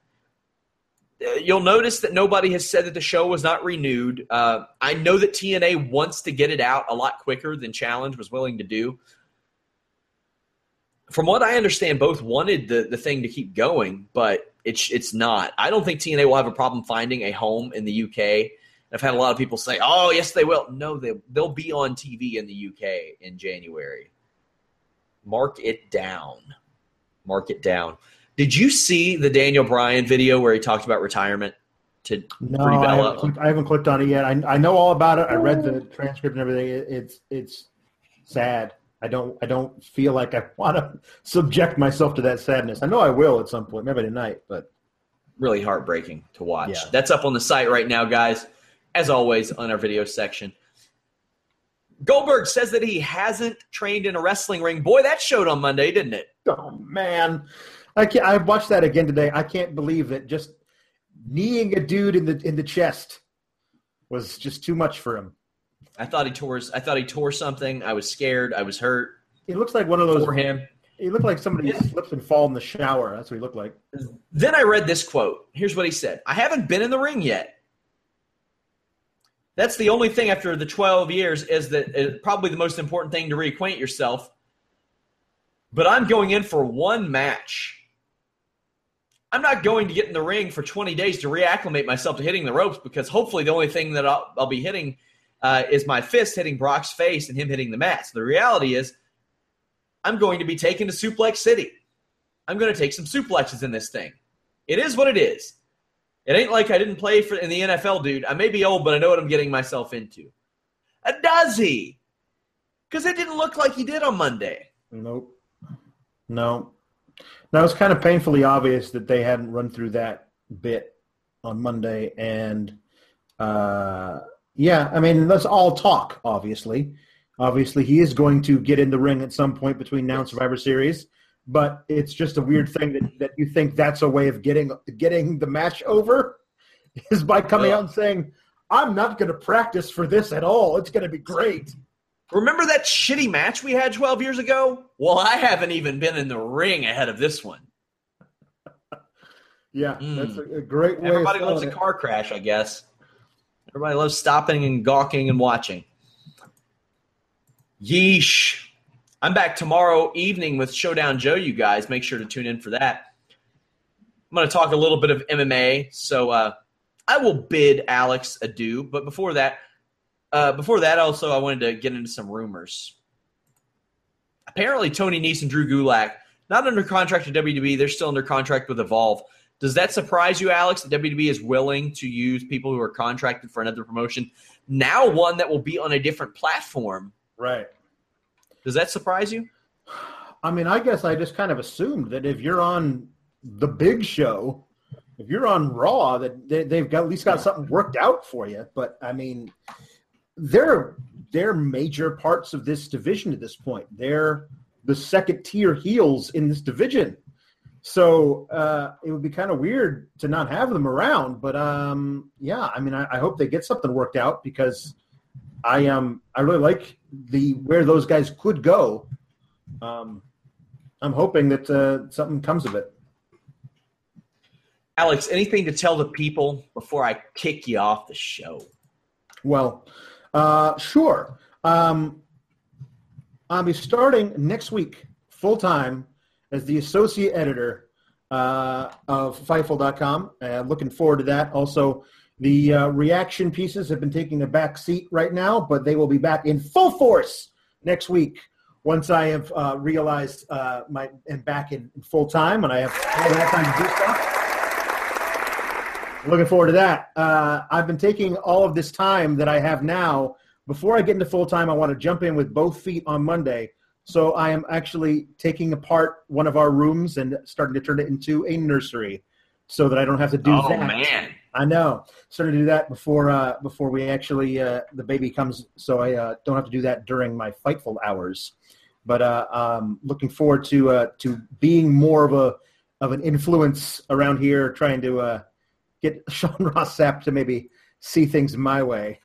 You'll notice that nobody has said that the show was not renewed. I know that TNA wants to get it out a lot quicker than Challenge was willing to do. From what I understand, both wanted the thing to keep going, but it's not. I don't think TNA will have a problem finding a home in the UK. I've had a lot of people say, oh, yes, they will. No, they'll be on TV in the UK in January. Mark it down. Did you see the Daniel Bryan video where he talked about retirement? I haven't clicked on it yet. I know all about it. I read the transcript and everything. It's sad. I don't feel like I want to subject myself to that sadness. I know I will at some point, maybe tonight, but really heartbreaking to watch. Yeah. That's up on the site right now, guys, as always, on our video section. Goldberg says that he hasn't trained in a wrestling ring. Boy, that showed on Monday, didn't it? Oh, man. I watched that again today. I can't believe that just kneeing a dude in the chest was just too much for him. I thought he tore something. I was scared. I was hurt. He looks like one of those. For him, he looked like somebody slips and falls in the shower. That's what he looked like. Then I read this quote. Here's what he said: "I haven't been in the ring yet." That's the only thing after the 12 years is that is probably the most important thing to reacquaint yourself. But I'm going in for one match. I'm not going to get in the ring for 20 days to reacclimate myself to hitting the ropes, because hopefully the only thing that I'll be hitting is my fist hitting Brock's face and him hitting the mat. So the reality is I'm going to be taken to Suplex City. I'm going to take some suplexes in this thing. It is what it is. It ain't like I didn't play in the NFL, dude. I may be old, but I know what I'm getting myself into. Does he? Because it didn't look like he did on Monday. Nope. No. Now, it's kind of painfully obvious that they hadn't run through that bit on Monday. And, yeah, I mean, that's all talk, obviously. Obviously, he is going to get in the ring at some point between now and Survivor Series. But it's just a weird thing that you think that's a way of getting the match over is by coming out and saying, I'm not going to practice for this at all. It's going to be great. Remember that shitty match we had 12 years ago? Well, I haven't even been in the ring ahead of this one. Yeah, that's a great way. Everybody loves a car crash, I guess. Everybody loves stopping and gawking and watching. Yeesh. I'm back tomorrow evening with Showdown Joe, you guys. Make sure to tune in for that. I'm going to talk a little bit of MMA, so I will bid Alex adieu. But before that, also, I wanted to get into some rumors. Apparently, Tony Nese and Drew Gulak, not under contract to WWE. They're still under contract with Evolve. Does that surprise you, Alex, that WWE is willing to use people who are contracted for another promotion, now one that will be on a different platform? Right. Does that surprise you? I mean, I guess I just kind of assumed that if you're on the big show, if you're on Raw, that they've got at least got something worked out for you. But, I mean... They're major parts of this division at this point. They're the second-tier heels in this division. So it would be kind of weird to not have them around. But, yeah, I mean, I hope they get something worked out, because I really like where those guys could go. I'm hoping that something comes of it. Alex, anything to tell the people before I kick you off the show? Well... sure. I'll be starting next week full-time as the associate editor of Fightful.com. Looking forward to that. Also, the reaction pieces have been taking a back seat right now, but they will be back in full force next week once I have realized I'm back in full time and I have all that time to do stuff. Looking forward to that. I've been taking all of this time that I have now. Before I get into full-time, I want to jump in with both feet on Monday. So I am actually taking apart one of our rooms and starting to turn it into a nursery so that I don't have to do that. Oh, man. I know. Starting to do that before we actually the baby comes, so I don't have to do that during my Fightful hours. But looking forward to being more of an influence around here, trying to get Sean Ross Sapp to maybe see things my way.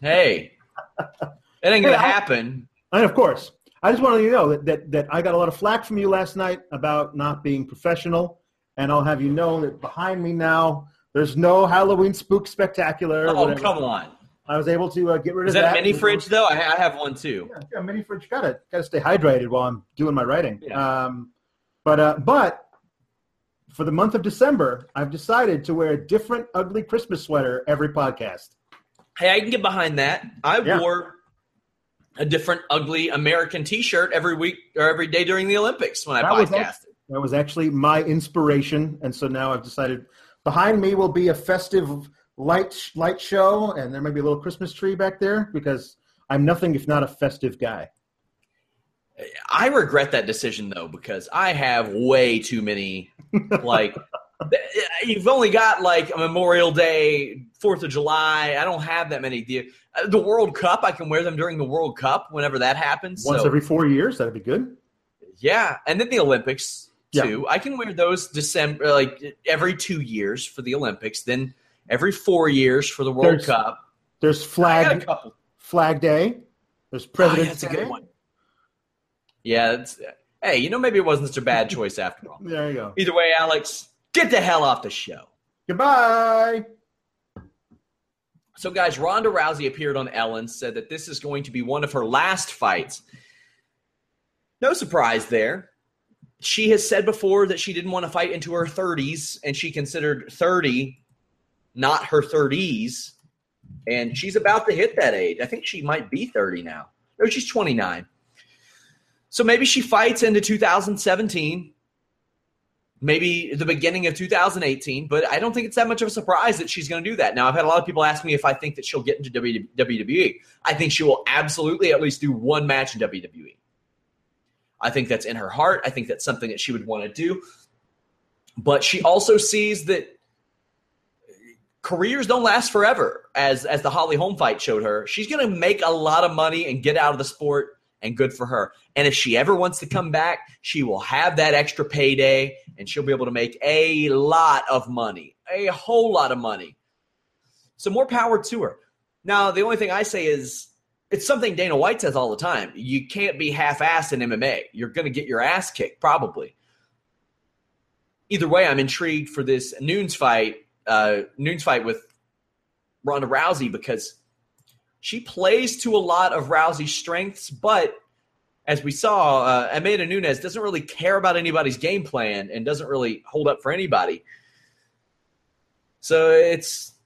Hey, it ain't gonna happen. And of course, I just wanted you to know that I got a lot of flack from you last night about not being professional, and I'll have you know that behind me now, there's no Halloween Spook Spectacular. Oh, come on! I was able to get rid of that. Is that a mini fridge though? I have one too. Yeah, mini fridge. Gotta stay hydrated while I'm doing my writing. Yeah. But. For the month of December, I've decided to wear a different ugly Christmas sweater every podcast. Hey, I can get behind that. I wore a different ugly American T-shirt every week or every day during the Olympics when I podcasted. That was actually my inspiration, and so now I've decided behind me will be a festive light show, and there may be a little Christmas tree back there, because I'm nothing if not a festive guy. I regret that decision, though, because I have way too many, like, you've only got, like, a Memorial Day, 4th of July. I don't have that many. The World Cup, I can wear them during the World Cup whenever that happens. Once every 4 years, that'd be good. Yeah, and then the Olympics, too. Yeah. I can wear those December, like, every 2 years for the Olympics, then every 4 years for the World Cup. There's Flag Day. There's President's Day. That's a good one. Yeah, hey, maybe it wasn't such a bad choice after all. There you go. Either way, Alex, get the hell off the show. Goodbye. So, guys, Ronda Rousey appeared on Ellen, said that this is going to be one of her last fights. No surprise there. She has said before that she didn't want to fight into her 30s, and she considered 30 not her 30s, and she's about to hit that age. I think she might be 30 now. No, she's 29. So maybe she fights into 2017, maybe the beginning of 2018, but I don't think it's that much of a surprise that she's going to do that. Now, I've had a lot of people ask me if I think that she'll get into WWE. I think she will absolutely at least do one match in WWE. I think that's in her heart. I think that's something that she would want to do. But she also sees that careers don't last forever, as the Holly Holm fight showed her. She's going to make a lot of money and get out of the sport, and good for her. And if she ever wants to come back, she will have that extra payday, and she'll be able to make a lot of money, a whole lot of money. So more power to her. Now, the only thing I say is, it's something Dana White says all the time. You can't be half-assed in MMA. You're going to get your ass kicked, probably. Either way, I'm intrigued for this Nunes fight with Ronda Rousey, because she plays to a lot of Rousey's strengths, but as we saw, Amanda Nunes doesn't really care about anybody's game plan and doesn't really hold up for anybody. So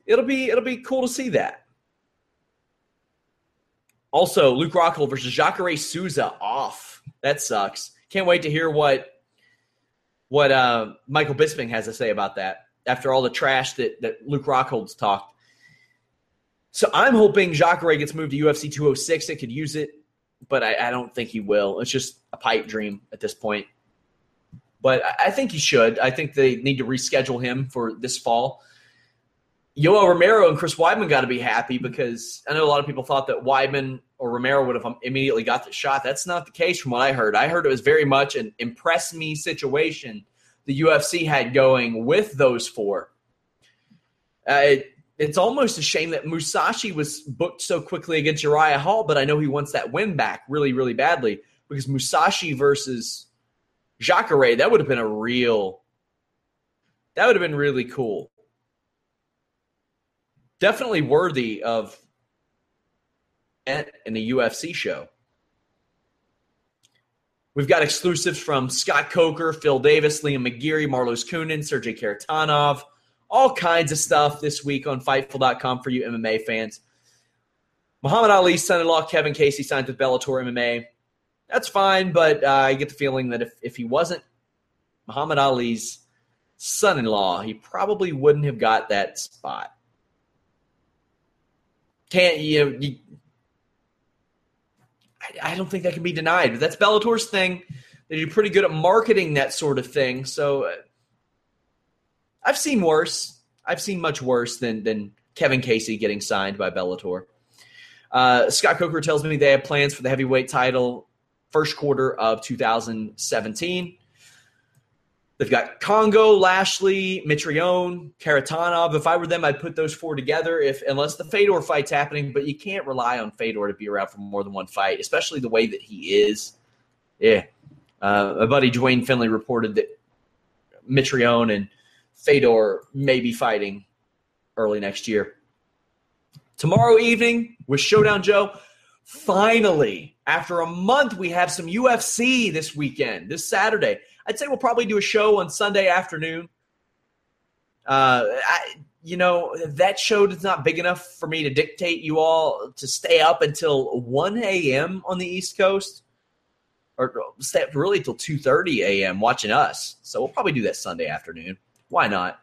it'll be cool to see that. Also, Luke Rockhold versus Jacare Souza off. That sucks. Can't wait to hear what Michael Bisping has to say about that after all the trash that Luke Rockhold's talked. So I'm hoping Jacare gets moved to UFC 206. They could use it, but I don't think he will. It's just a pipe dream at this point. But I think he should. I think they need to reschedule him for this fall. Yoel Romero and Chris Weidman got to be happy, because I know a lot of people thought that Weidman or Romero would have immediately got the shot. That's not the case from what I heard. I heard it was very much an impress me situation the UFC had going with those four. It's almost a shame that Musashi was booked so quickly against Uriah Hall, but I know he wants that win back really, really badly, because Musashi versus Jacare, that would have been really cool. Definitely worthy of in the UFC show. We've got exclusives from Scott Coker, Phil Davis, Liam McGeary, Marlos Kunin, Sergey Karatanov. All kinds of stuff this week on Fightful.com for you MMA fans. Muhammad Ali's son-in-law, Kevin Casey, signed with Bellator MMA. That's fine, but I get the feeling that if he wasn't Muhammad Ali's son-in-law, he probably wouldn't have got that spot. I don't think that can be denied. But that's Bellator's thing. They do pretty good at marketing that sort of thing, so I've seen worse. I've seen much worse than Kevin Casey getting signed by Bellator. Scott Coker tells me they have plans for the heavyweight title first quarter of 2017. They've got Congo, Lashley, Mitrione, Karatanov. If I were them, I'd put those four together, unless the Fedor fight's happening. But you can't rely on Fedor to be around for more than one fight, especially the way that he is. Yeah. My buddy Dwayne Finley reported that Mitrione and Fedor may be fighting early next year. Tomorrow evening with Showdown Joe. Finally, after a month, we have some UFC this weekend, this Saturday. I'd say we'll probably do a show on Sunday afternoon. That show is not big enough for me to dictate you all to stay up until 1 a.m. on the East Coast, or stay up really till 2:30 a.m. watching us. So we'll probably do that Sunday afternoon. Why not?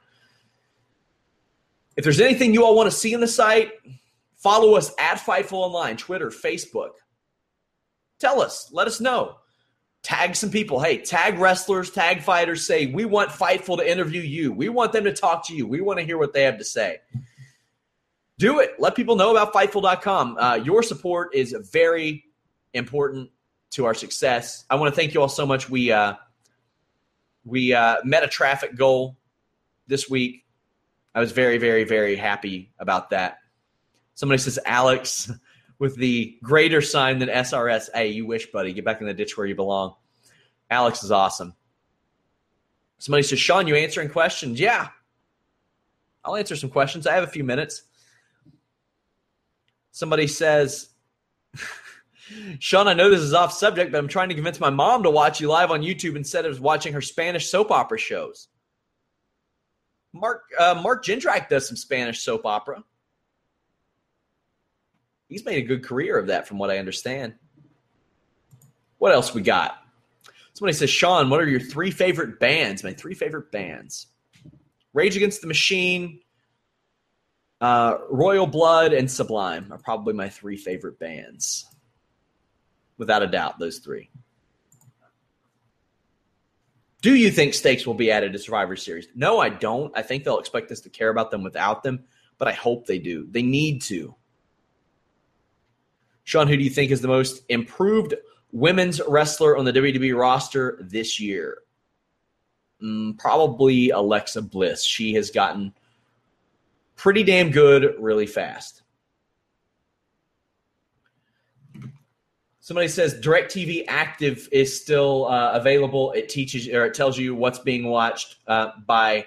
If there's anything you all want to see on the site, follow us at Fightful Online, Twitter, Facebook. Tell us. Let us know. Tag some people. Hey, tag wrestlers, tag fighters. Say, we want Fightful to interview you. We want them to talk to you. We want to hear what they have to say. Do it. Let people know about Fightful.com. Your support is very important to our success. I want to thank you all so much. We met a traffic goal this week. I was very, very, very happy about that. Somebody says, Alex, with the greater sign than SRS. Hey, you wish, buddy. Get back in the ditch where you belong. Alex is awesome. Somebody says, Sean, you answering questions? Yeah. I'll answer some questions. I have a few minutes. Somebody says, Sean, I know this is off subject, but I'm trying to convince my mom to watch you live on YouTube instead of watching her Spanish soap opera shows. Mark Jindrak does some Spanish soap opera. He's made a good career of that from what I understand. What else we got? Somebody says, Sean, what are your three favorite bands? My three favorite bands. Rage Against the Machine, Royal Blood, and Sublime are probably my three favorite bands. Without a doubt, those three. Do you think stakes will be added to Survivor Series? No, I don't. I think they'll expect us to care about them without them, but I hope they do. They need to. Sean, who do you think is the most improved women's wrestler on the WWE roster this year? Probably Alexa Bliss. She has gotten pretty damn good really fast. Somebody says DirecTV Active is still available. It teaches or it tells you what's being watched by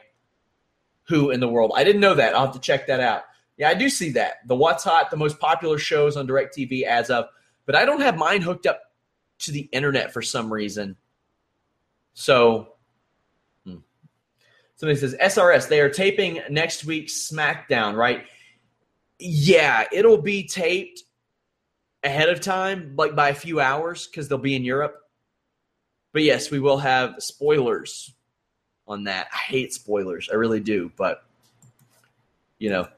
who in the world. I didn't know that. I'll have to check that out. Yeah, I do see that. The What's Hot, the most popular shows on DirecTV as of. But I don't have mine hooked up to the internet for some reason. So somebody says SRS, they are taping next week's SmackDown, right? Yeah, it'll be taped ahead of time, like by a few hours, because they'll be in Europe. But yes, we will have spoilers on that. I hate spoilers. I really do. But, you know.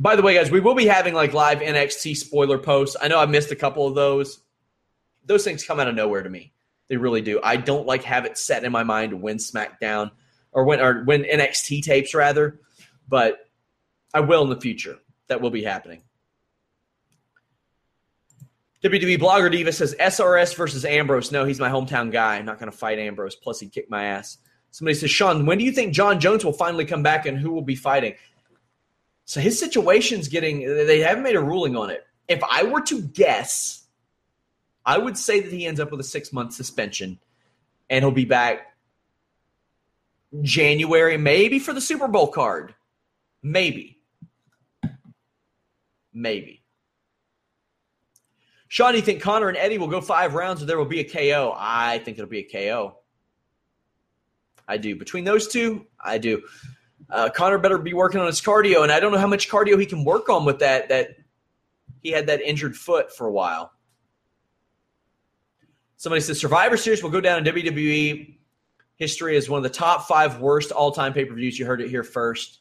By the way, guys, we will be having like live NXT spoiler posts. I know I missed a couple of those. Those things come out of nowhere to me. They really do. I don't like have it set in my mind when SmackDown or when NXT tapes, rather. But I will in the future. That will be happening. WWE Blogger Diva says, SRS versus Ambrose. No, he's my hometown guy. I'm not going to fight Ambrose. Plus, he'd kick my ass. Somebody says, Sean, when do you think John Jones will finally come back and who will be fighting? So his situation's they haven't made a ruling on it. If I were to guess, I would say that he ends up with a 6-month suspension and he'll be back January, maybe for the Super Bowl card. Maybe. Sean, do you think Connor and Eddie will go 5 rounds or there will be a KO? I think it'll be a KO. I do. Between those two, I do. Connor better be working on his cardio, and I don't know how much cardio he can work on with that he had that injured foot for a while. Somebody says Survivor Series will go down in WWE history as one of the top 5 worst all-time pay-per-views. You heard it here first.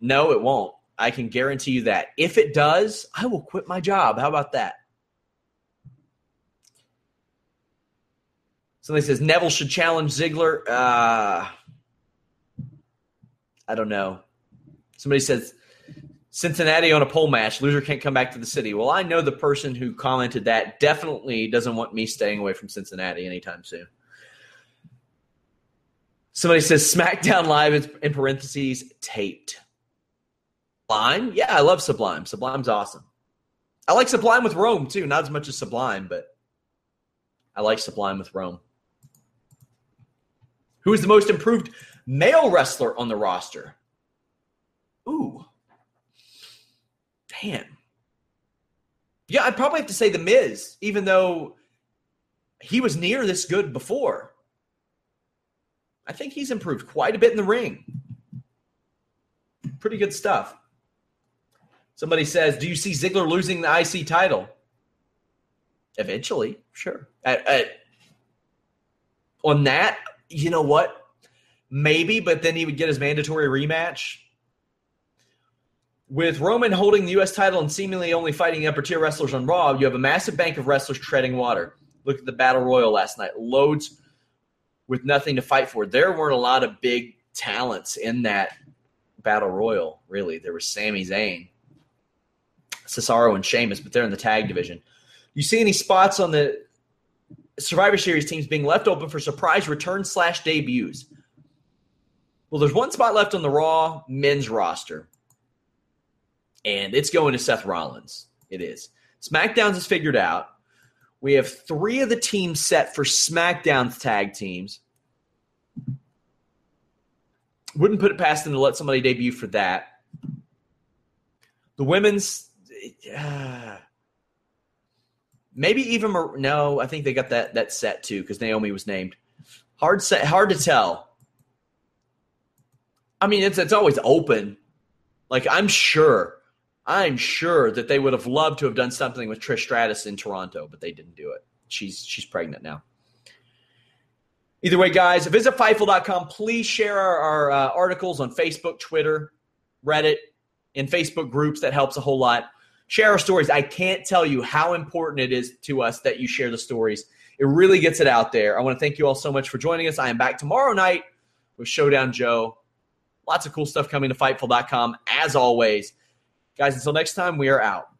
No, it won't. I can guarantee you that. If it does, I will quit my job. How about that? Somebody says Neville should challenge Ziggler. I don't know. Somebody says Cincinnati on a pole match. Loser can't come back to the city. Well, I know the person who commented that definitely doesn't want me staying away from Cincinnati anytime soon. Somebody says SmackDown Live in parentheses taped. Sublime? Yeah, I love Sublime. Sublime's awesome. I like Sublime with Rome, too. Not as much as Sublime, but I like Sublime with Rome. Who is the most improved male wrestler on the roster? Ooh. Damn. Yeah, I'd probably have to say The Miz, even though he was near this good before. I think he's improved quite a bit in the ring. Pretty good stuff. Somebody says, do you see Ziggler losing the IC title? Eventually, sure. On that, you know what? Maybe, but then he would get his mandatory rematch. With Roman holding the U.S. title and seemingly only fighting upper tier wrestlers on Raw, you have a massive bank of wrestlers treading water. Look at the Battle Royal last night. Loads with nothing to fight for. There weren't a lot of big talents in that Battle Royal, really. There was Sami Zayn, Cesaro, and Sheamus, but they're in the tag division. You see any spots on the Survivor Series teams being left open for surprise return/debuts? Well, there's one spot left on the Raw men's roster, and it's going to Seth Rollins. It is. SmackDown's is figured out. We have 3 of the teams set for SmackDown's tag teams. Wouldn't put it past them to let somebody debut for that. The women's Maybe even no. I think they got that set too because Naomi was named. Hard to tell. I mean, it's always open. Like I'm sure that they would have loved to have done something with Trish Stratus in Toronto, but they didn't do it. She's pregnant now. Either way, guys, visit Fightful.com. Please share our articles on Facebook, Twitter, Reddit, and Facebook groups. That helps a whole lot. Share our stories. I can't tell you how important it is to us that you share the stories. It really gets it out there. I want to thank you all so much for joining us. I am back tomorrow night with Showdown Joe. Lots of cool stuff coming to Fightful.com as always. Guys, until next time, we are out.